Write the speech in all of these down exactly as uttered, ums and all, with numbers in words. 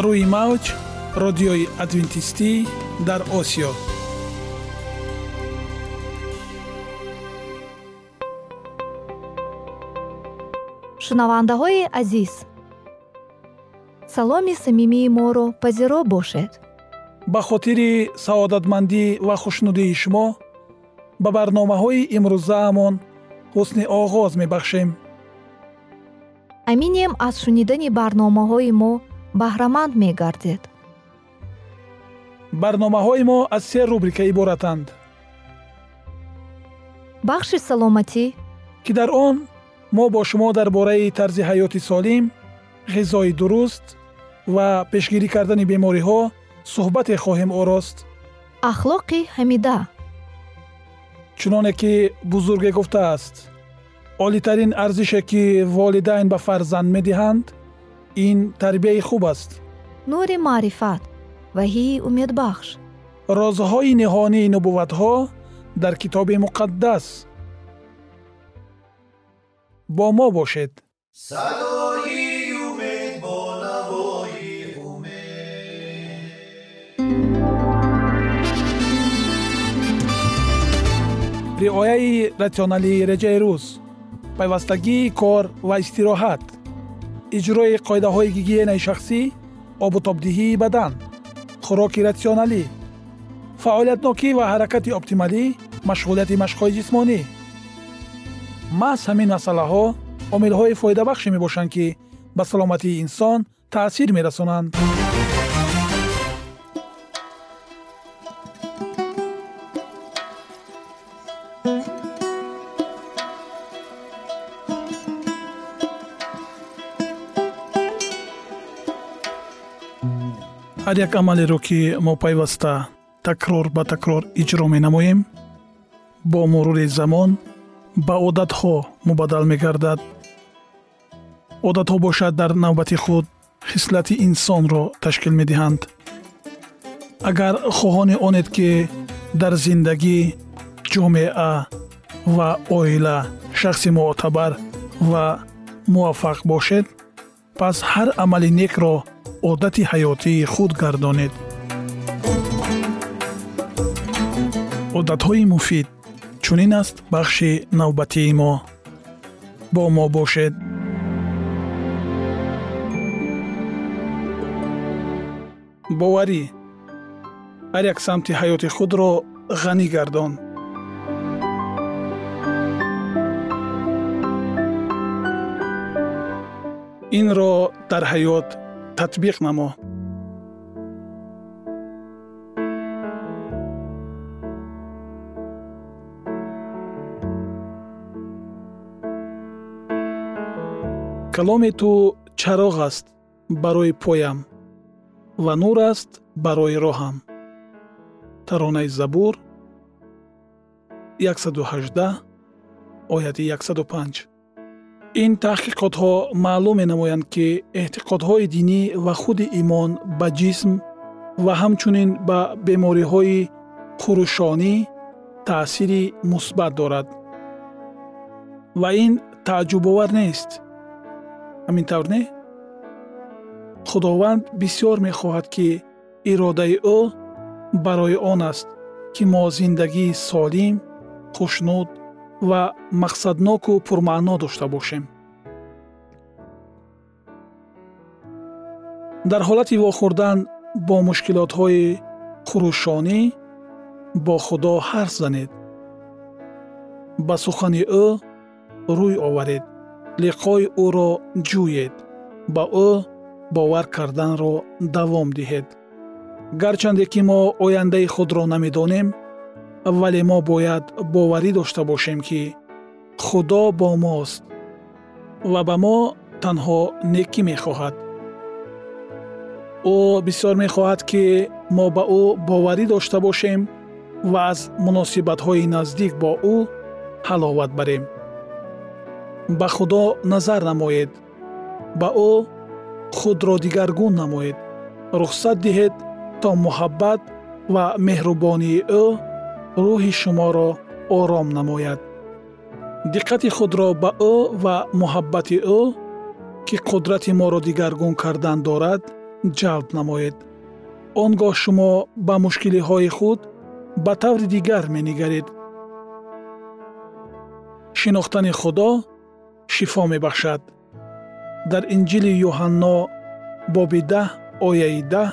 روی موج رادیوی ادوینتیستی در آسیا. шунавандаҳои азиз, саломи самимии моро пазиро бошед. ба хотири саодатмандӣ ва хушнудии шумо ба барномаҳои имрӯзаамон ҳусни оғоз мебахшем. аминем аз шунидани барномаҳои мо баҳраманд мегардед. барномаҳои мо аз се рубрика иборатанд. бахши саломатӣ ки дар он мо бо шумо дар бораи тарзи ҳаёти солим, ғизои дуруст ва пешгирӣ кардани бемориҳо суҳбате хоҳем орост. ахлоқи ҳамида. чуноне ки бузурге гуфтааст, олитарин арзише ки волидайн ба фарзанд медиҳанд, ин тарбияи хуб аст. нури маърифат, ваҳии умедбахш. розҳои ниҳонии набувватҳо дар китоби муқаддас. با ما باشید. صدای امید با نوای امید. رعایه راسیونالی رجای روز، پیوستگی کار و استراحت، اجرای قاعده های هیگین شخصی، آب و تابدهی بدن، خوراک راسیونالی، فعالیت نوکی و حرکت اپتیمالی، مشغولیت مشق‌های جسمانی. محض همین مسئله‌ها عامل‌های فایده‌بخش می‌باشند که به سلامتی انسان تأثیر می‌رسانند. هر یک عملی رو که ما پیوسته تکرار به تکرار اجرا می‌نماییم، با مرور زمان ба одатҳо мубаддал мегардад. одатҳо бошад дар навбати худ хислати инсонро ташкил медиҳанд. агар хоҳони онед ки дар зиндагӣ, ҷомеа ва оила шахси муътабар ва муваффақ бошед, пас ҳар амали некро одати ҳаётии худ гардонед. одатҳои муфид چونین است بخش نوبتی ما. با ما باشد. باوری هر یک سمت حیات خود را غنی گردان. این را در حیات تطبیق نما. کلام تو چراغ است برای پایم و نور است برای راهم. ترانه زبور صد و هجده آیه صد و پنج. این تحقیقات ها معلوم می نمایند که اعتقادهای دینی و خود ایمان به جسم و همچنین به بیماری های خروشانی تأثیری مثبت دارد و این تعجب آور نیست. همینطور نه؟ خداوند بسیار می‌خواهد که اراده او برای آن است که ما زندگی سالم، خوشنود و مقصدناک و پرمعنا داشته باشیم. در حالت واخوردن با مشکلات‌های خروشانی با خدا حرف زنید. به سخن او روی آورید. лиқои ӯро ҷӯед, ба ӯ бовар карданро давом диҳед. гарчанде ки мо ояндаи худро намедонем, вале мо бояд боварӣ дошта бошем ки худо бо мост ва ба мо танҳо некӣ мехоҳад. ӯ бисёр мехоҳад ки мо ба ӯ боварӣ дошта бошем ва аз муносибатҳои наздик бо ӯ ҳаловат барем. ба худо назар намоед, ба ӯ худро дигаргун намоед, рухсат диҳед то муҳаббат ва меҳрубонии ӯ рӯҳи шуморо ором намояд. диққати худро ба ӯ ва муҳаббати ӯ ки қудрати моро дигаргун кардан дорад ҷалб намоед. Он гоҳ шумо ба мушкилиҳои худ ба таври дигар менигаред. шинохтани Худо шифо мебахшад. дар Инҷили Юҳанно боби даҳ ояи даҳ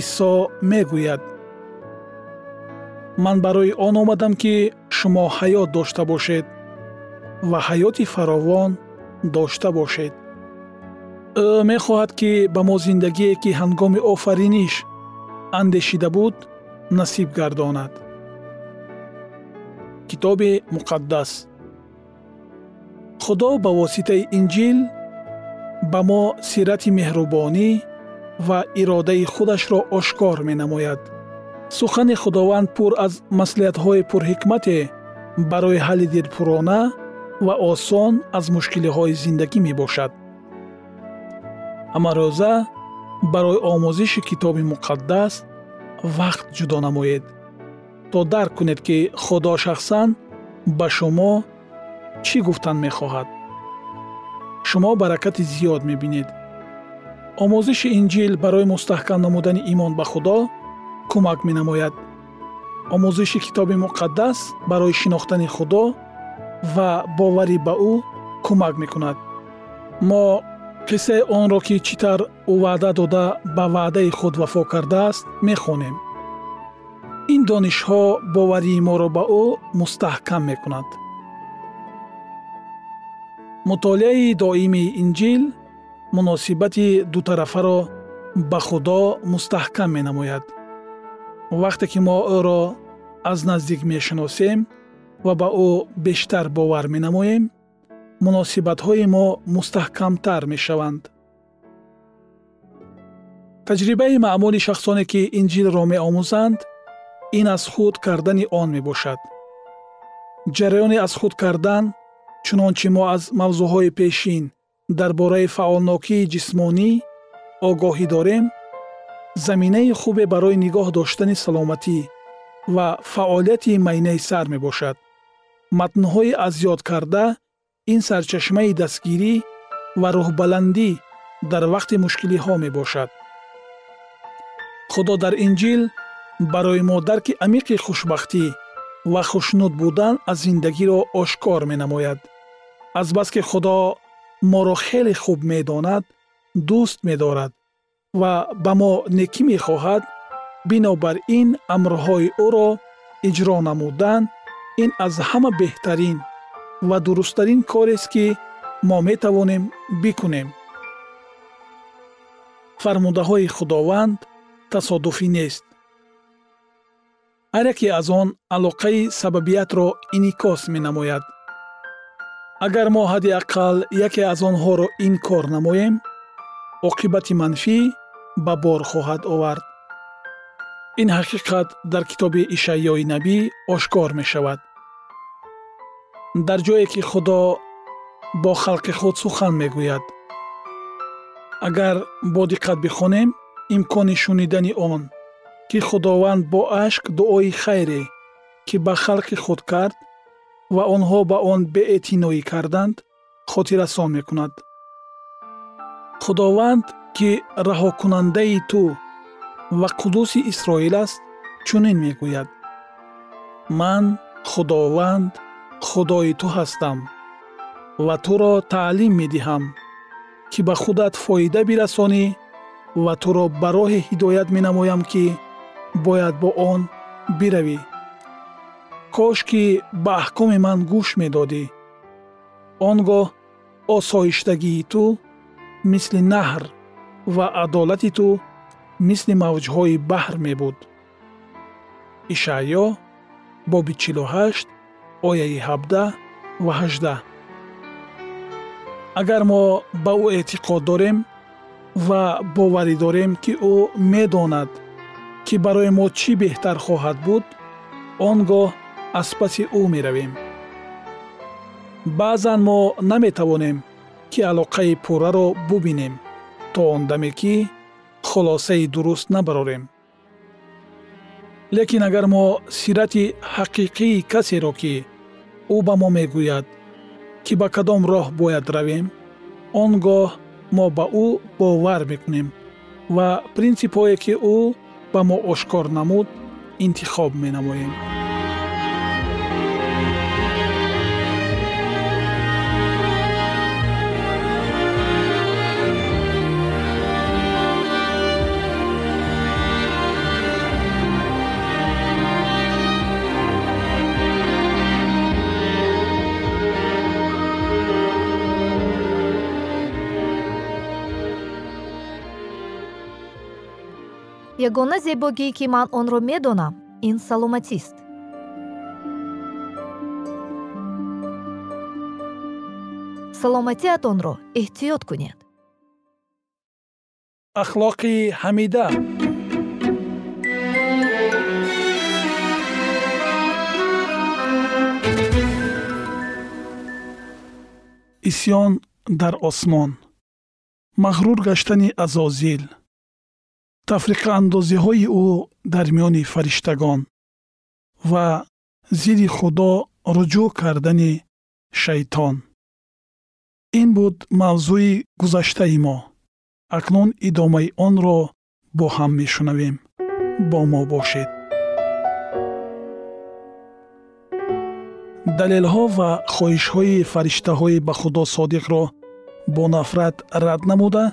Исо мегӯяд: Ман барои он омадам, ки шумо ҳаёт дошта бошед ва ҳаёти фаровон дошта бошед. Ӯ мехоҳад, ки ба мо зиндагие, ки ҳангоми офариниш андешида буд, насиб гардонад. Китоби Муқаддас. Худо ба воситаи Инҷил ба мо сирати меҳрубонӣ ва иродаи худашро ошкор менамояд. сухани Худованд пур аз маслиҳатҳои пурҳикмате барои ҳалли дилпурона ва осон аз мушкилиҳои зиндагӣ мебошад. ҳамарӯза барои омӯзиши китоби муқаддас вақт ҷудо намоед, то дарк кунед, ки Худо шахсан ба шумо чӣ гуфтан мехоҳад. шумо баракати зиёд мебинед. омӯзиши Инҷил барои мустаҳкам намудани имон ба Худо кӯмак менамояд. омӯзиши китоби муқаддас барои шинохтани Худо ва боварӣ ба ӯ кӯмак мекунад. мо қиссаи онро, ки чӣ тавр ӯ ваъда дода ба ваъдаи худ вафо кардааст, мехонем. ин донишҳо боварии моро ба ӯ мустаҳкам мекунад. мутолиаи доимии Инҷил муносибати дутарафаро ба Худо мустаҳкам менамояд. вақте ки мо ӯро аз наздик мешиносем ва ба ӯ бештар бовар менамоем, муносибатҳои мо мустаҳкамтар мешаванд. таҷрибаи маъмули шахсоне, ки Инҷилро меомӯзанд, ин аз худ кардани он мебошад. ҷараёни аз худ кардан, чунончи мо аз мавзӯъҳои пешин дар бораи фаъолнокии ҷисмонӣ огоҳӣ дорем, заминаи хубе барои нигоҳ доштани саломатӣ ва фаъолияти майнаи сар мебошад. матнҳои аз ёд карда ин сарчашмаи дастгирӣ ва рӯҳбаландӣ дар вақти мушкилиҳо мебошад. худо дар Инҷил барои мо дарки амиқи хушбахтӣ ва хушнуд будан аз зиндагиро ошкор менамояд. азбаски Худо моро хеле хуб медонад, дӯст медорад ва ба мо некӣ мехоҳад, бинобар ин амрҳои ӯро иҷро намудан ин аз ҳама беҳтарин ва дурусттарин корест, ки мо метавонем бикунем. фармудаҳои Худованд тасодуфӣ нест. ҳар яке аз он алоқаи сабабиятро инъикос менамояд. агар мо ҳадди ақал яке аз онҳоро инкор намоем, оқибати манфӣ ба бор хоҳад овард. ин ҳақиқат дар китоби Ишайёи набӣ ошкор мешавад. дар ҷое, ки Худо бо халқи худ сухан мегӯяд. агар бо диққат бихонем, имкони шунидани он, ки Худованд бо ашк дуои хайре, ки ба халқи худ кард ва онҳо ба он беэътиноӣ карданд, хотиррасон мекунад. худованд, ки раҳокунандаи ту ва қудуси Исроил аст, чунин мегӯяд: ман Худованд Худои ту ҳастам ва туро таълим медиҳам, ки ба худат фоида бирасонӣ ва туро ба роҳи ҳидоят менамоям, ки бояд бо он биравӣ. кош ки ба аҳкоми ман гӯш медодӣ. он гоҳ осоиштагии ту мисли наҳр ва адолати ту мисли мавҷҳои баҳр мебуд. Ишаъё боби чилу ҳашт ояи ҳабдаҳ ва ҳаждаҳ. агар мо ба ӯ эътиқод дорем ва боварӣ дорем, ки ӯ медонад, ки барои мо чӣ беҳтар хоҳад буд, он гоҳ аз паси ӯ меравем. баъзан мо наметавонем, ки алоқаи пурраро бубинем, то он даме, ки хулосаи дуруст набарорем. лекин агар мо сирати ҳақиқии касеро, ки ӯ ба мо мегӯяд, ки ба кадом роҳ бояд равем, он гоҳ мо ба ӯ бовар мекунем و پرینسیپ‌هایی که او به ما آشکار نمود انتخاب می‌نماییم. یگانه زیبایی که من آن را می‌دانم این سلامتی است. سلامتی‌تان را احتیاط کنید. اخلاق حمیده. عصیان در آسمان، مغرور گشتن عزازیل، تفریق اندازی های او در میان فرشتگان و زیر خدا رجوع کردن شیطان. این بود موضوع گذشته ما. اکنون ادامه آن را با هم می شنویم. با ما باشید. دلیل ها و خواهش های فرشته های به خدا صادق را با نفرت رد نموده،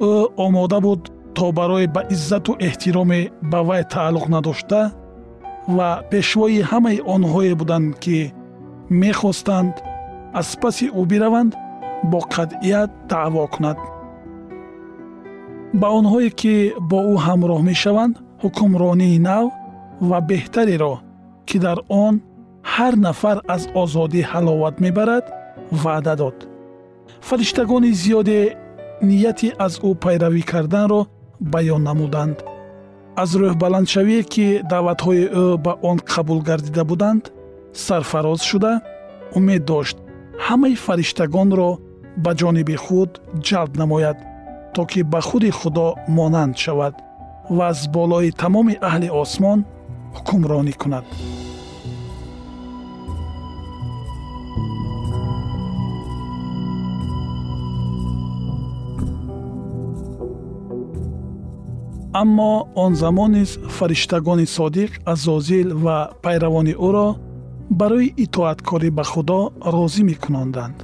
او آماده بود تا برای به عزت و احترام به وی تعلق نداشته و پیشوای همه آنهایی بودند که میخواستند از پس او بروند با قطعیت دعوا کند. به آنهایی که با او همراه میشوند حکمرانی نو و بهتری را که در آن هر نفر از آزادی حلاوت میبرد وعده داد. فرشتگان زیاده نیتی از او پیروی کردن را بیان نمودند. از روح بلندشویی که دعوت‌های او به آن قبول گردیده بودند سرفراز شده، امید داشت همه فرشتگان را به جانب خود جلب نماید تا که به خود خدا مانند شود و از بالای تمام اهل آسمان حکمرانی کند. اما آن زمان نیز فرشتگان صادق عزازیل و پیروان او را برای اطاعتکاری به خدا راضی می‌کناندند.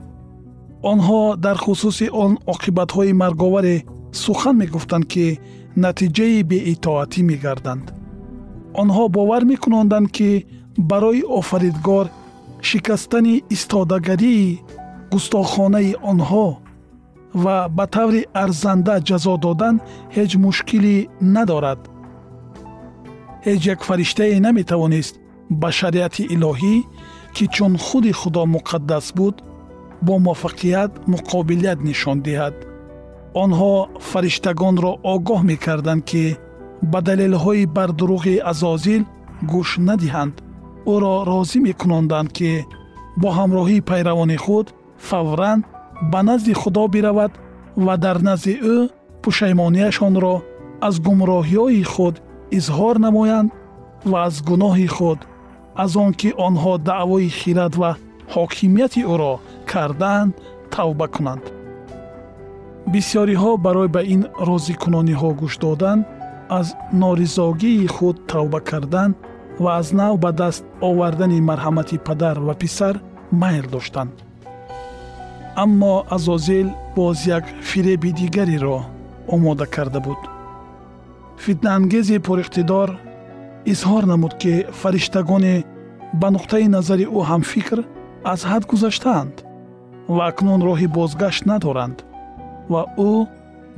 آنها در خصوص آن عاقبت‌های مرگاور سخن می‌گفتند که نتیجه بی اطاعتی می‌گردند. آنها باور می‌کناندند که برای آفریدگار شکستن استادگری گستاخانه آنها و به طور ارزنده جزا دادن هیچ مشکلی ندارد. هیچ یک فرشته نمی توانست به شریعت الهی که چون خود خدا مقدس بود با موفقیت مقابلیت نشان دهد. آنها فرشتگان را آگاه می کردند که به دلیل های بردروغ عزازیل گوش ندهند. او را راضی می کنندند که با همراهی پیروان خود فوراً به نزد خدا برود و در نزد او پشیمانیشان را از گمراهی‌های خود اظهار نمایند و از گناه خود، از آنکه آنها دعوای خیرت و حاکمیت او را کردند توبه کنند. بسیاری ها برای به این راضی‌کننده ها گوش دادن، از نارضایتی خود توبه کردند و از نو به دست آوردن مرحمت پدر و پسر میل داشتند. اما عزازیل باز یک فریب دیگری را آماده کرده بود. فتنه انگیز پر اقتدار اظهار نمود که فرشتگان به نقطه نظر او هم فکر از حد گذشتند و اکنون راه بازگشت ندارند و او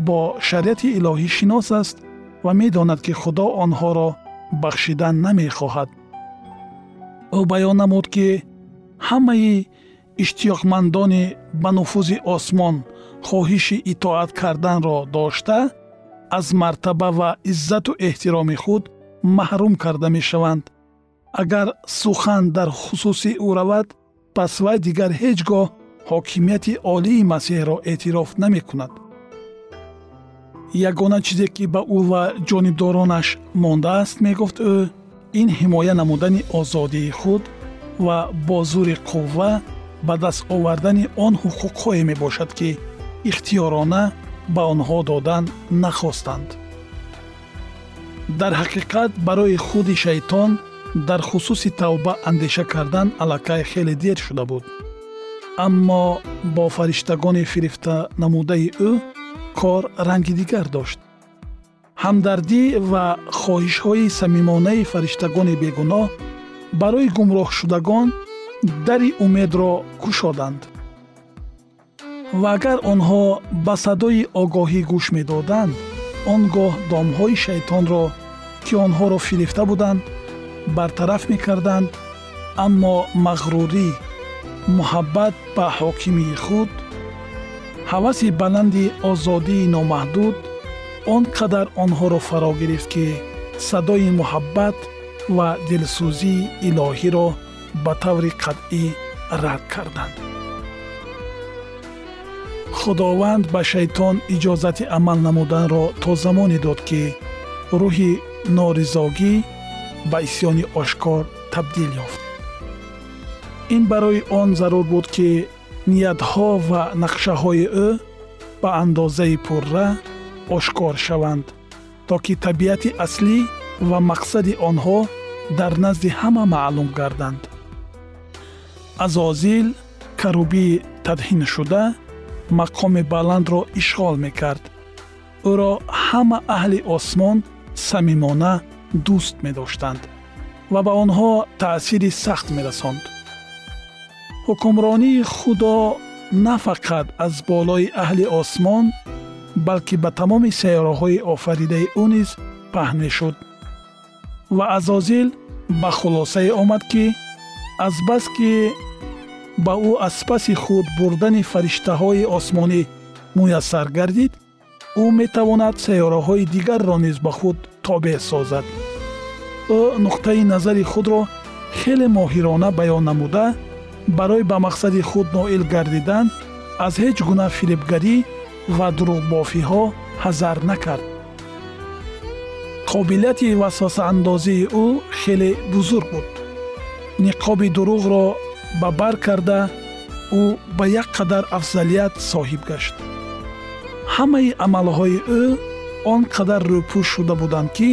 با شریعت الهی شناس است و می داند که خدا آنها را بخشیدن نمی خواهد. او بیان نمود که همه иштиёқмандони ба нуфузи осмон хоҳиши итоат карданро дошта, аз мартаба ва иззату эҳтироми худ маҳрум карда мешаванд. агар сухан дар хусуси ӯ равад, пас вай дигар ҳеҷ гоҳ ҳокимияти олии масеҳро эътироф намекунад. ягона чизе ки ба ӯ ва ҷонибдоронаш мондааст, мегуфт ӯ, ин ҳимоя намудани озодии худ ва бо зӯри қувва ба даст овардани он ҳуқуқҳое мебошад ки ихтиёрона ба онҳо додан нахостанд. дар ҳақиқат барои худи шайтон дар хусуси тавба андеша кардан аллакай хеле дер шуда буд, аммо бо фариштагони фирифта намудаи ӯ кор ранги дигар дошт. ҳамдардӣ ва хоҳишҳои самимонаи фариштагони бегуноҳ барои гумроҳшудагон дари умедро кушоданд, ва агар онҳо ба садои огоҳӣ гӯш медоданд, он гоҳ домҳои шайтонро ки онҳоро фирифта буданд бартараф мекарданд. аммо мағрурӣ, муҳаббат ба ҳокимии худ, ҳаваси баланди озодии номаҳдуд он қадар онҳоро фаро гирифт ки садои муҳаббат ва дилсӯзии илоҳиро ба таври қатъӣ рад карданд. худованд ба шайтон иҷозати амал намуданро то замоне дод ки рӯҳи норизогӣ ба исьёни ошкор табдил ёфт. ин барои он зарур буд ки ниятҳо ва нақшаҳои ӯ ба андозаи пурра ошкор шаванд, то ки табиати аслӣ ва мақсади онҳо дар назди ҳама маълум гарданд. азозил, карубии тадҳиншуда, мақоми баландро ишғол мекард. ӯро ҳама аҳли осмон самимона дӯст медоштанд ва ба онҳо таъсири сахт мерасонд. ҳукмронии худо на фақат аз болои аҳли осмон, балки ба тамоми сайёраҳои офаридаи ӯ низ паҳн мешуд. ва азозил ба хулосае омад ки азбас ки ба ӯ аз паси худ бурдани фариштаҳои осмонӣ муяссар гардид, ӯ метавонад сайёраҳои дигарро низ ба худ тобеъ созад. ӯ нуқтаи назари худро хеле моҳирона баён намуда, барои ба мақсади худ ноил гардидан аз ҳеҷ гуна фирибгарӣ ва дурӯғбофиҳо ҳазар накард. қобилияти васвасаандозии ӯ хеле бузург буд. ниқоби дурӯғро ба бар карда, ӯ ба як қадар афзалият соҳиб гашт. ҳамаи амалҳои ӯ он қадар рӯпӯш шуда буданд ки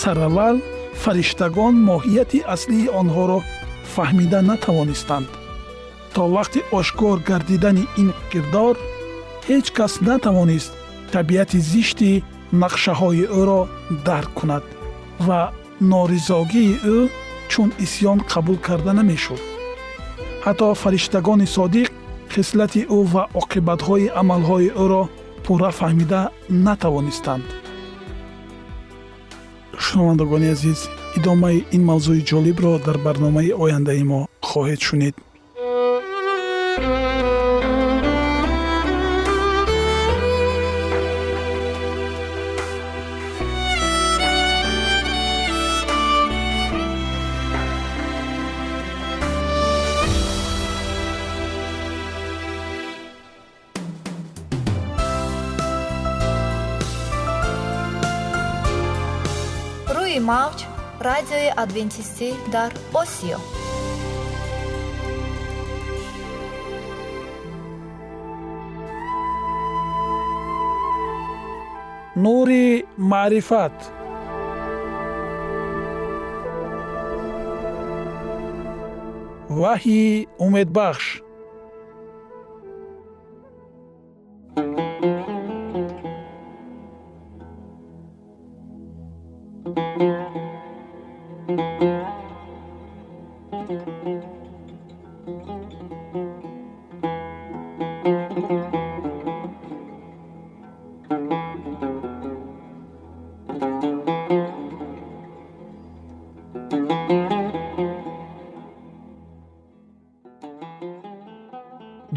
сараввал фариштагон моҳияти аслии онҳоро фаҳмида натавонистанд. то вақти ошкор гардидани ин кирдор, ҳеҷ кас натавонист табиати зишти нақшаҳои ӯро дарк кунад ва норизогии ӯ чун исьён қабул карда намешуд. ҳатто фариштагони содиқ хислати ӯ ва оқибатҳои амалҳои ӯро пурра фаҳмида натавонистанд. шунавандагони азиз, идомаи ин мавзӯи ҷолибро дар барномаи ояндаи мо хоҳед шунид. Мауч радиои адвентисти дар Осио. нури маърифат. ваҳйи умедбахш.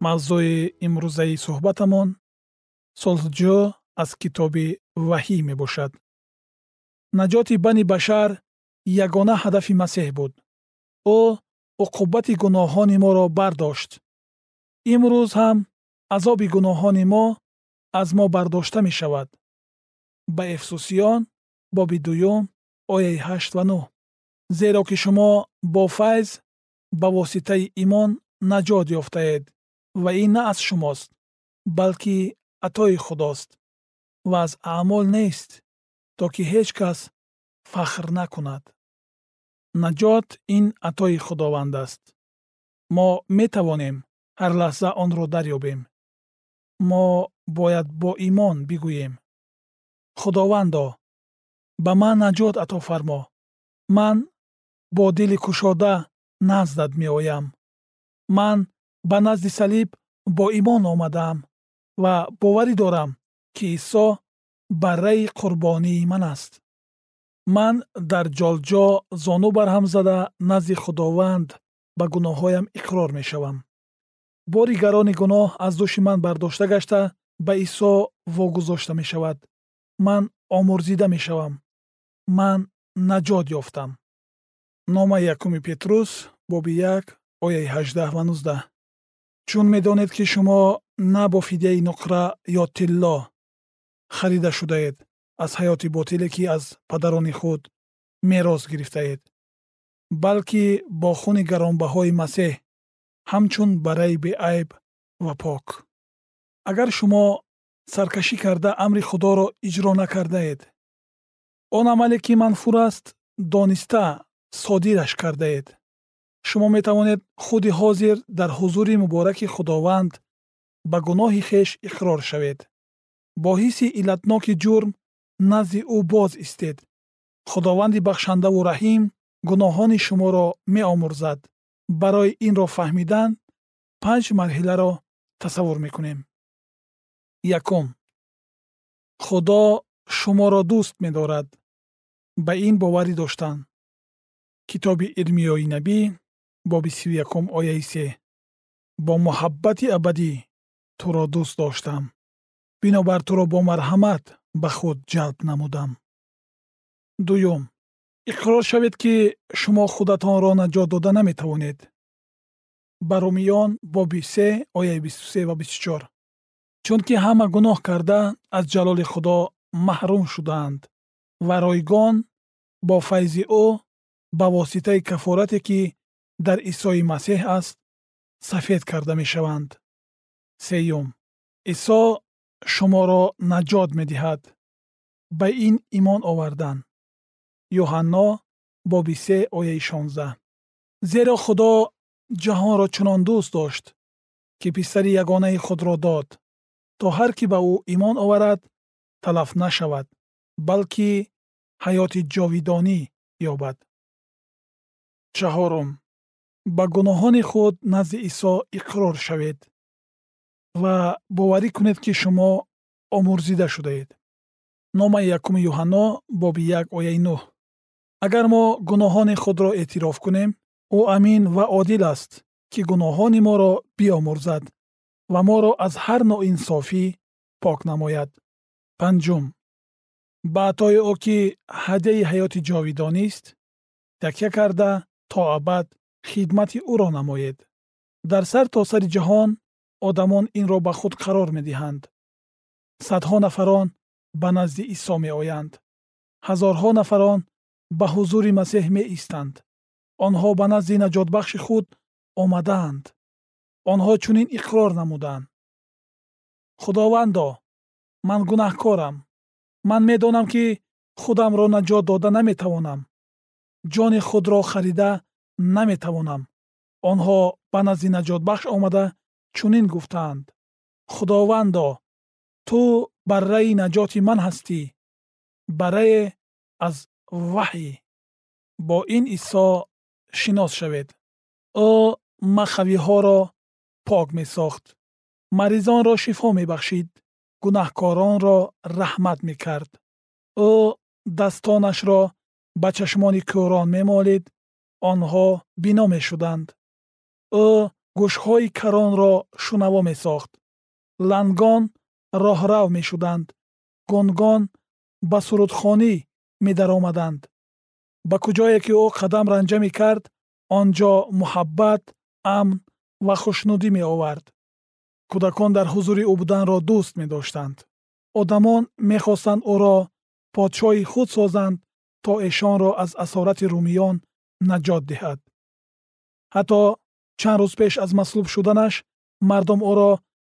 موضوع امروزه صحبتمان صلحجو از کتاب وحی می باشد. نجات بنی بشر یگانه هدف مسیح بود. او عقوبت گناهان ما را برداشت. امروز هم عذاب گناهان ما از ما برداشته می شود. به افسوسیان باب دوم آیه هشت و نه: زیرا که شما با فیض به واسطه ایمان نجات یافته اید و این نه از شماست، بلکه عطای خداست و از اعمال نیست، تا که هیچ کس فخر نکند. نجات این عطای خداوند است. ما می توانیم هر لحظه آن را دریابیم. ما باید با ایمان بگوییم: خداوندا، به من نجات عطا فرما. من با دل گشاده نزدت می آیم. من به نزد صلیب با ایمان آمدم و باوری دارم که عیسی برای قربانی من است. من در جلجا زانو برهم زده نزد خداوند به گناهایم اقرار می شوم. باری گران گناه از دوش من برداشته گشته به عیسی واگذاشته می شود. من آمرزیده می شوم. من نجات یافتم. نامه یکم پتروس باب یک آیه هجده و نوزده: چون می دانید که شما نه با فدیه نقره یا طلا خریده شده اید از حیات باطلی که از پدران خود میراث گرفته اید، بلکه با خون گرانبهای مسیح، همچون برای بی‌عیب و پاک. اگر شما سرکشی کرده امر خدا را اجرا نکرده اید، آن عملی که منفور است دانسته صادرش کرده اید، شما می توانید خود حاضر در حضور مبارک خداوند به گناه خیش اقرار شوید. با حس علتناک جرم نزد او باز ایستید. خداوند بخشنده و رحیم گناهان شما را می آمرزد. برای این را فهمیدن پنج مرحله را تصور می کنیم. یکم: خدا شما را دوست می دارد. به این باوری داشتن. کتاب ارمیای نبی باب سی و یک آیه سه: با محبت ابدی تو را دوست داشتم، بنابر تو را با مرحمت به خود جلب نمودم. دوم: اقرار شوید که شما خودتان را نجات داده نمی توانید. بر رومیان باب سه آیه بیست و سه و بیست و چهار: چون که همه گناه کرده از جلال خدا محروم شدند و رایگان با فیض او به واسطه کفارتی که در عیسی مسیح است سفید کرده می شوند. سوم: عیسی شما را نجات می دهد. به این ایمان آوردن. یوحنا باب سه آیه شانزده: زیرا خدا جهان را چنان دوست داشت که پسر یگانه خود را داد، تا هر که به او ایمان آورد تلف نشود، بلکه حیات جاویدانی یابد. چهارم: به گناهان خود نزد عیسی اقرار شوید و باوری کنید که شما آمرزیده شده اید. نامه یکم یوحنا باب یک آیه نه: اگر ما گناهان خود را اعتراف کنیم، او امین و عادل است که گناهان ما را بیامرزد و ما را از هر نوع انصافی پاک نماید. پنجم، به عطای او که هدیه حیات جاویدانی است، تکیه کرده تا ابد خدمت او را نماید. در سر تا سر جهان آدمان این را به خود قرار می دهند. صدها نفران به نزد عیسی می آیند. هزارها نفران به حضور مسیح می ایستند. آنها به نزد نجات بخش خود آمدند. آنها چنین اقرار نمودند: خداوندا، من گناهکارم. من می دانم که خودم را نجات داده نمی توانم. جان خود را خریده نمی توانم. آنها به نزد نجات بخش آمده چنین گفتند: خداوندا، تو برای نجات من هستی، برای از وحی. با این عیسی شناس شوید. او مخوی ها را پاک می ساخت، مریضان را شفا می بخشید، گناهکاران را رحمت می کرد. او دستانش را به چشمان کوران می مالید، آنها بینا می شدند. او گوشهای کران را شنوا می ساخت، لنگان راه رو می شدند، گنگان به سرودخانی می در آمدند. به کجایی که او قدم رنجه می کرد، آنجا محبت، امن و خوشنودی می آورد. کودکان در حضور او بودن را دوست می داشتند. آدمان می خواستند او را پادشاه خود سازند تا ایشان را از اسارت رومیان نجات دهد. حتی چند روز پیش از مصلوب شدنش، مردم او را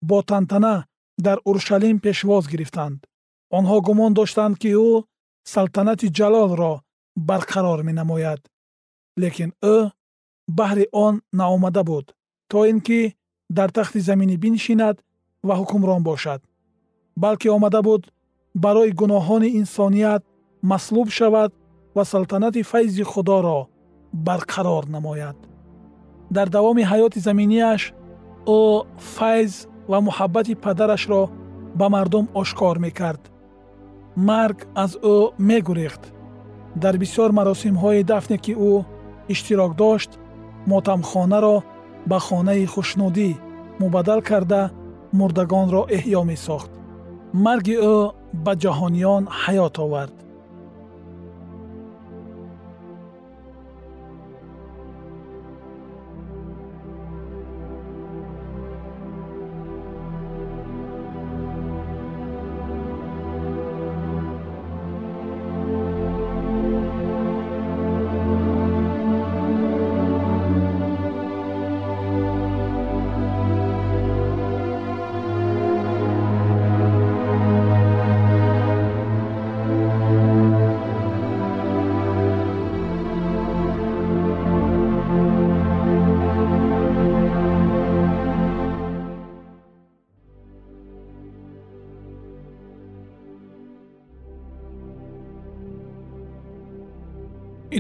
با تنتنه در اورشلیم پیشواز گرفتند. آنها گمان داشتند که او سلطنت جلال را برقرار می نماید. لیکن او بهر آن نآمده بود تا اینکه در تخت زمینی بنشیند و حکمران باشد، بلکه آمده بود برای گناهان انسانیت مصلوب شود و سلطنت فیض خدا را برقرار نماید. در دوام حیات زمینیش او فیض و محبت پدرش را به مردم آشکار میکرد. مرگ از او میگریخت. در بسیار مراسم های دفنی که او اشتراک داشت، ماتم خانه را به خانه خوشنودی مبدل کرده مردگان را احیا می ساخت. مرگ او به جهانیان حیات آورد.